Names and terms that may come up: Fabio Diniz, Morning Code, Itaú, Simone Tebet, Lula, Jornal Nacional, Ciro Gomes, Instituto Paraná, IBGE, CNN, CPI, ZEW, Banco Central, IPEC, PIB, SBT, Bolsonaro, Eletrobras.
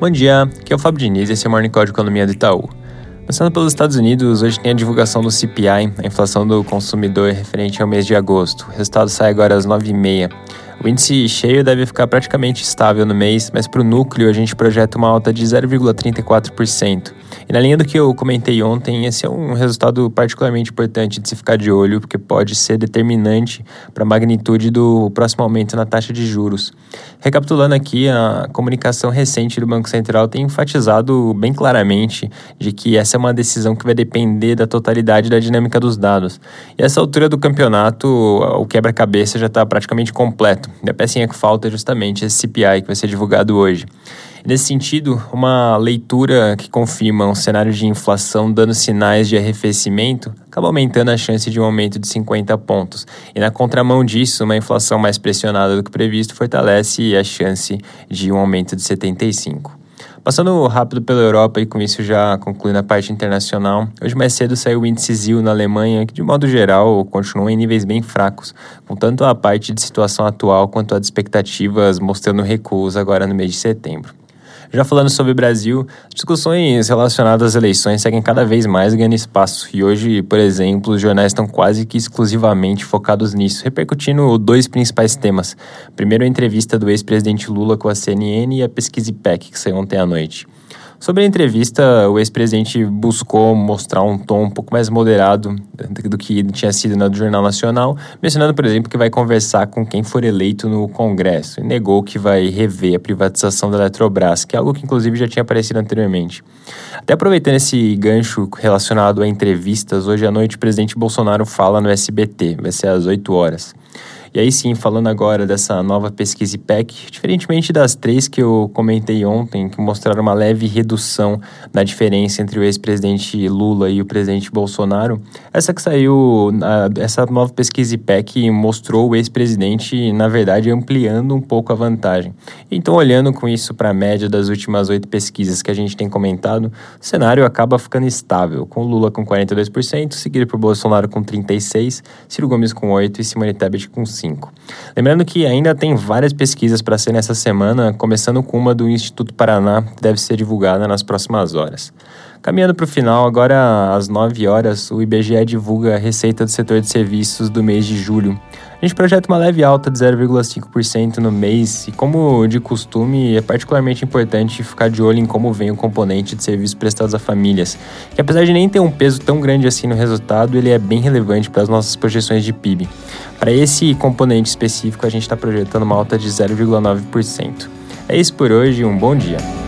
Bom dia, aqui é o Fabio Diniz e esse é o Morning Code Economia do Itaú. Começando pelos Estados Unidos, hoje tem a divulgação do CPI, a inflação do consumidor referente ao mês de agosto. O resultado sai agora às 9h30. O índice cheio deve ficar praticamente estável no mês, mas para o núcleo a gente projeta uma alta de 0,34%. E na linha do que eu comentei ontem, esse é um resultado particularmente importante de se ficar de olho, porque pode ser determinante para a magnitude do próximo aumento na taxa de juros. Recapitulando aqui, a comunicação recente do Banco Central tem enfatizado bem claramente de que essa é uma decisão que vai depender da totalidade da dinâmica dos dados. E essa altura do campeonato, o quebra-cabeça já está praticamente completo. A pecinha que falta é justamente esse CPI que vai ser divulgado hoje. Nesse sentido, uma leitura que confirma um cenário de inflação dando sinais de arrefecimento acaba aumentando a chance de um aumento de 50 pontos. E na contramão disso, uma inflação mais pressionada do que previsto fortalece a chance de um aumento de 75. Passando rápido pela Europa e com isso já concluindo a parte internacional, hoje mais cedo saiu o índice ZEW na Alemanha, que de modo geral continua em níveis bem fracos, com tanto a parte de situação atual quanto a de expectativas mostrando recuos agora no mês de setembro. Já falando sobre o Brasil, as discussões relacionadas às eleições seguem cada vez mais ganhando espaço e hoje, por exemplo, os jornais estão quase que exclusivamente focados nisso, repercutindo dois principais temas. Primeiro, a entrevista do ex-presidente Lula com a CNN e a pesquisa IPEC, que saiu ontem à noite. Sobre a entrevista, o ex-presidente buscou mostrar um tom um pouco mais moderado do que tinha sido na do Jornal Nacional, mencionando, por exemplo, que vai conversar com quem for eleito no Congresso e negou que vai rever a privatização da Eletrobras, que é algo que, inclusive, já tinha aparecido anteriormente. Até aproveitando esse gancho relacionado a entrevistas, hoje à noite o presidente Bolsonaro fala no SBT, vai ser às 8h. E aí sim, falando agora dessa nova pesquisa IPEC, diferentemente das três que eu comentei ontem, que mostraram uma leve redução na diferença entre o ex-presidente Lula e o presidente Bolsonaro, essa nova pesquisa IPEC mostrou o ex-presidente, na verdade, ampliando um pouco a vantagem. Então, olhando com isso para a média das últimas 8 pesquisas que a gente tem comentado, o cenário acaba ficando estável, com Lula com 42%, seguido por Bolsonaro com 36%, Ciro Gomes com 8% e Simone Tebet com 5%. Lembrando que ainda tem várias pesquisas para serem essa semana, começando com uma do Instituto Paraná, que deve ser divulgada nas próximas horas. Caminhando para o final, agora às 9h, o IBGE divulga a receita do setor de serviços do mês de julho. A gente projeta uma leve alta de 0,5% no mês e, como de costume, é particularmente importante ficar de olho em como vem o componente de serviços prestados a famílias, que apesar de nem ter um peso tão grande assim no resultado, ele é bem relevante para as nossas projeções de PIB. Para esse componente específico, a gente está projetando uma alta de 0,9%. É isso por hoje, um bom dia!